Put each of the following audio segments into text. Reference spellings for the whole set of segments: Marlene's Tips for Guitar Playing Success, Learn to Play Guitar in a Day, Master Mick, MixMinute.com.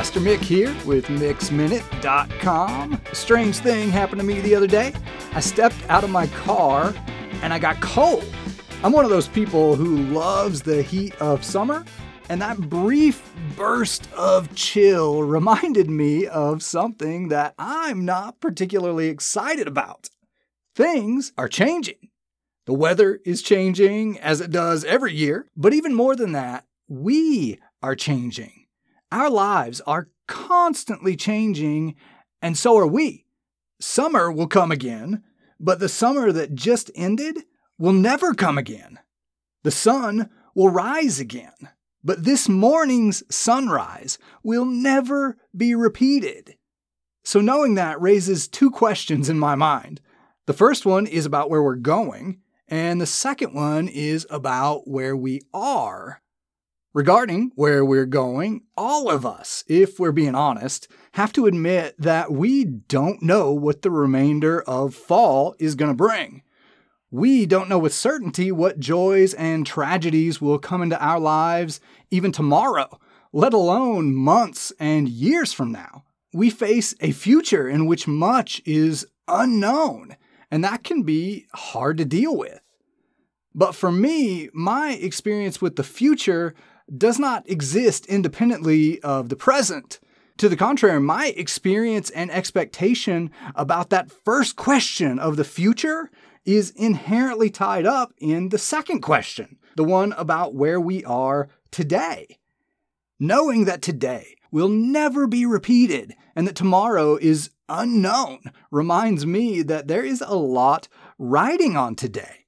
Master Mick here with MixMinute.com. A strange thing happened to me the other day. I stepped out of my car and I got cold. I'm one of those people who loves the heat of summer, and that brief burst of chill reminded me of something that I'm not particularly excited about. Things are changing. The weather is changing, as it does every year, but even more than that, we are changing. Our lives are constantly changing, and so are we. Summer will come again, but the summer that just ended will never come again. The sun will rise again, but this morning's sunrise will never be repeated. So knowing that raises two questions in my mind. The first one is about where we're going, and the second one is about where we are. Regarding where we're going, all of us, if we're being honest, have to admit that we don't know what the remainder of fall is going to bring. We don't know with certainty what joys and tragedies will come into our lives even tomorrow, let alone months and years from now. We face a future in which much is unknown, and that can be hard to deal with. But for me, my experience with the future does not exist independently of the present. To the contrary, my experience and expectation about that first question of the future is inherently tied up in the second question, the one about where we are today. Knowing that today will never be repeated and that tomorrow is unknown reminds me that there is a lot riding on today.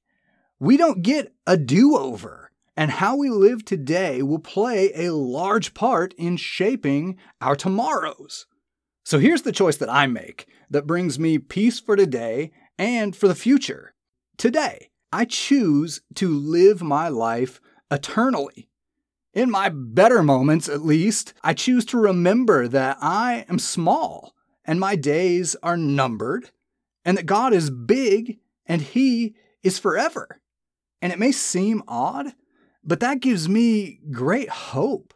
We don't get a do-over. And how we live today will play a large part in shaping our tomorrows. So here's the choice that I make that brings me peace for today and for the future. Today, I choose to live my life eternally. In my better moments, at least, I choose to remember that I am small and my days are numbered, and that God is big and He is forever. And it may seem odd, but that gives me great hope.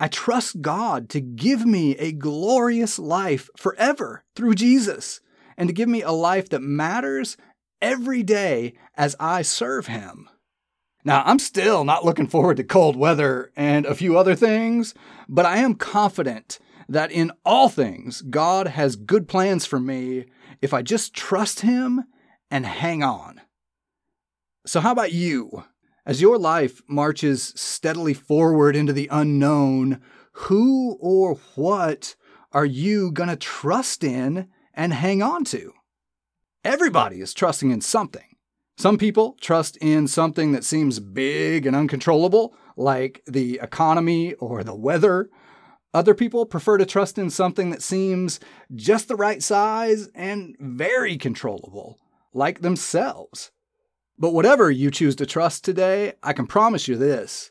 I trust God to give me a glorious life forever through Jesus, and to give me a life that matters every day as I serve Him. Now, I'm still not looking forward to cold weather and a few other things, but I am confident that in all things, God has good plans for me if I just trust Him and hang on. So how about you? As your life marches steadily forward into the unknown, who or what are you going to trust in and hang on to? Everybody is trusting in something. Some people trust in something that seems big and uncontrollable, like the economy or the weather. Other people prefer to trust in something that seems just the right size and very controllable, like themselves. But whatever you choose to trust today, I can promise you this.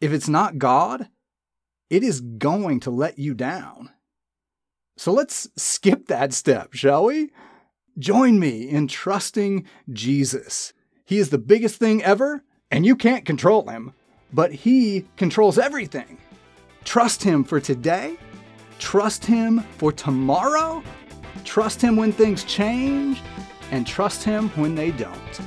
If it's not God, it is going to let you down. So let's skip that step, shall we? Join me in trusting Jesus. He is the biggest thing ever, and you can't control Him, but He controls everything. Trust Him for today. Trust Him for tomorrow. Trust Him when things change, and trust Him when they don't.